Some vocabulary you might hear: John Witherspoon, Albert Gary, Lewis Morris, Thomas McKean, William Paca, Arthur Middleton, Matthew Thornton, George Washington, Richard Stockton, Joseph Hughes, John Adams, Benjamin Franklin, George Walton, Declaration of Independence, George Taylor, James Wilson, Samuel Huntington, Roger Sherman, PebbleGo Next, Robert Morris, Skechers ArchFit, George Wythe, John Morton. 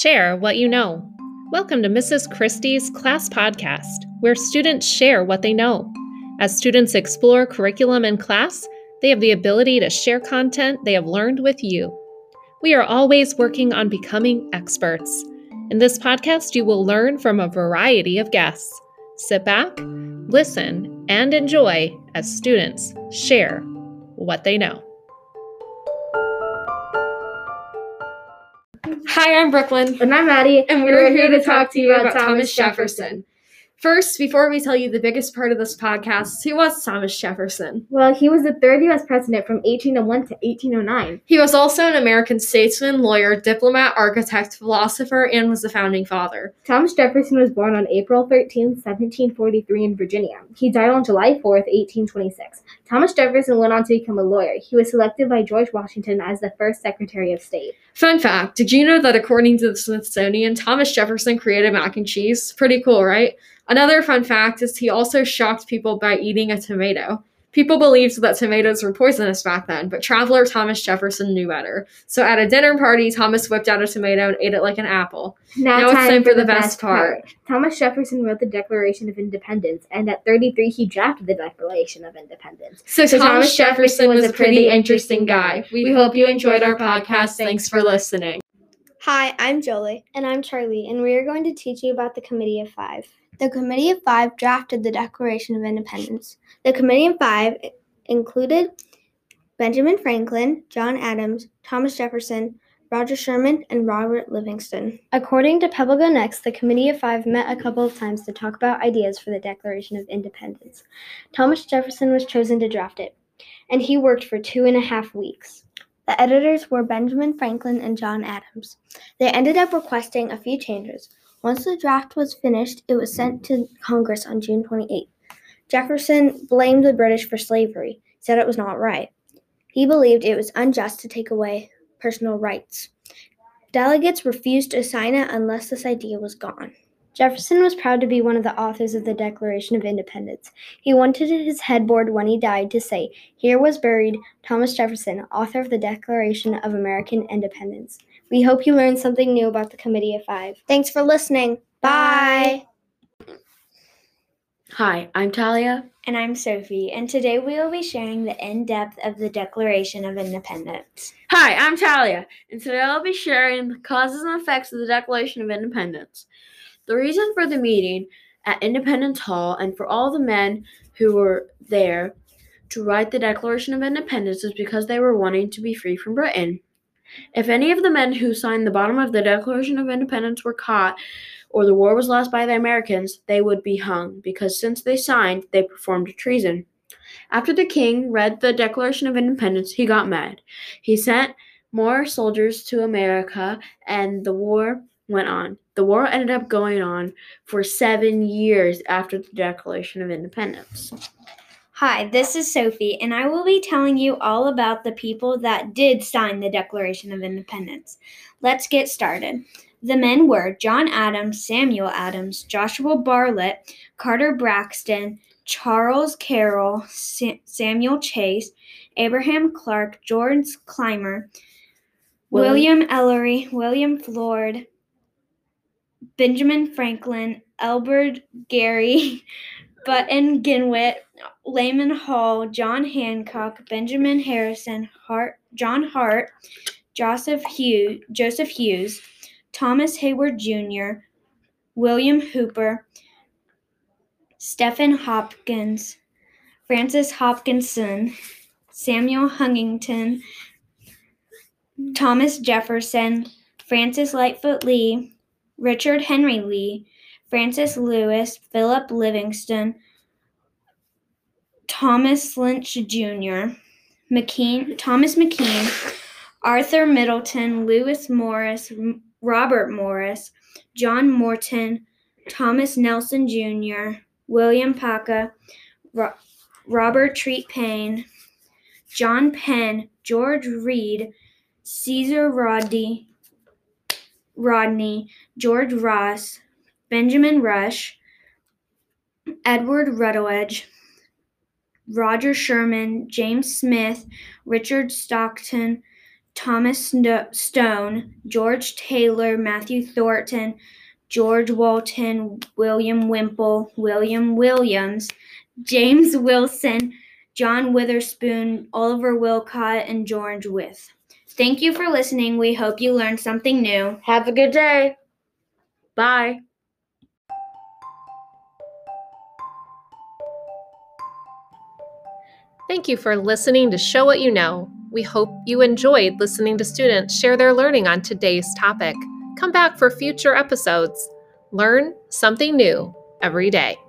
Share what you know. Welcome to Mrs. Christie's Class Podcast, where students share what they know. As students explore curriculum in class, they have the ability to share content they have learned with you. We are always working on becoming experts. In this podcast, you will learn from a variety of guests. Sit back, listen, and enjoy as students share what they know. Hi, I'm Brooklyn. And I'm Maddie. And we're here to talk to you about Thomas Jefferson. First, before we tell you the biggest part of this podcast, who was Thomas Jefferson? Well, he was the third U.S. president from 1801 to 1809. He was also an American statesman, lawyer, diplomat, architect, philosopher, and was the founding father. Thomas Jefferson was born on April 13, 1743 in Virginia. He died on July 4, 1826. Thomas Jefferson went on to become a lawyer. He was selected by George Washington as the first Secretary of State. Fun fact, did you know that according to the Smithsonian, Thomas Jefferson created mac and cheese? Pretty cool, right? Another fun fact is he also shocked people by eating a tomato. People believed that tomatoes were poisonous back then, but traveler Thomas Jefferson knew better. So at a dinner party, Thomas whipped out a tomato and ate it like an apple. Now it's time for the best part. Thomas Jefferson wrote the Declaration of Independence, and at 33, he drafted the Declaration of Independence. So Thomas Jefferson was a pretty interesting guy. We hope you enjoyed our podcast. Thanks for listening. Hi, I'm Jolie. And I'm Charlie, and we are going to teach you about the Committee of Five. The Committee of Five drafted the Declaration of Independence. The Committee of Five included Benjamin Franklin, John Adams, Thomas Jefferson, Roger Sherman, and Robert Livingston. According to PebbleGo Next, the Committee of Five met a couple of times to talk about ideas for the Declaration of Independence. Thomas Jefferson was chosen to draft it, and he worked for 2.5 weeks. The editors were Benjamin Franklin and John Adams. They ended up requesting a few changes. Once the draft was finished, it was sent to Congress on June 28. Jefferson blamed the British for slavery, said it was not right. He believed it was unjust to take away personal rights. Delegates refused to sign it unless this idea was gone. Jefferson was proud to be one of the authors of the Declaration of Independence. He wanted his headboard when he died to say, "Here was buried Thomas Jefferson, author of the Declaration of American Independence." We hope you learned something new about the Committee of Five. Thanks for listening. Bye. Hi, I'm Talia. And I'm Sophie. And today we will be sharing the in-depth of the Declaration of Independence. Hi, I'm Talia. And today I'll be sharing the causes and effects of the Declaration of Independence. The reason for the meeting at Independence Hall and for all the men who were there to write the Declaration of Independence is because they were wanting to be free from Britain. If any of the men who signed the bottom of the Declaration of Independence were caught or the war was lost by the Americans, they would be hung, because since they signed, they performed treason. After the king read the Declaration of Independence, he got mad. He sent more soldiers to America, and the war went on. The war ended up going on for 7 years after the Declaration of Independence. Hi, this is Sophie, and I will be telling you all about the people that did sign the Declaration of Independence. Let's get started. The men were John Adams, Samuel Adams, Joshua Bartlett, Carter Braxton, Charles Carroll, Samuel Chase, Abraham Clark, George Clymer, William Ellery, William Floyd, Benjamin Franklin, Albert Gary, Button Gwinnett, Lyman Hall, John Hancock, Benjamin Harrison, John Hart, Joseph Hughes, Thomas Hayward Jr., William Hooper, Stephen Hopkins, Francis Hopkinson, Samuel Huntington, Thomas Jefferson, Francis Lightfoot Lee, Richard Henry Lee, Francis Lewis, Philip Livingston, Thomas Lynch Jr., Thomas McKean, Arthur Middleton, Lewis Morris, Robert Morris, John Morton, Thomas Nelson Jr., William Paca, Robert Treat Payne, John Penn, George Reed, Caesar Rodney, George Ross, Benjamin Rush, Edward Rutledge, Roger Sherman, James Smith, Richard Stockton, Thomas Stone, George Taylor, Matthew Thornton, George Walton, William Wimple, William Williams, James Wilson, John Witherspoon, Oliver Wilcott, and George Wythe. Thank you for listening. We hope you learned something new. Have a good day. Bye. Thank you for listening to Show What You Know. We hope you enjoyed listening to students share their learning on today's topic. Come back for future episodes. Learn something new every day.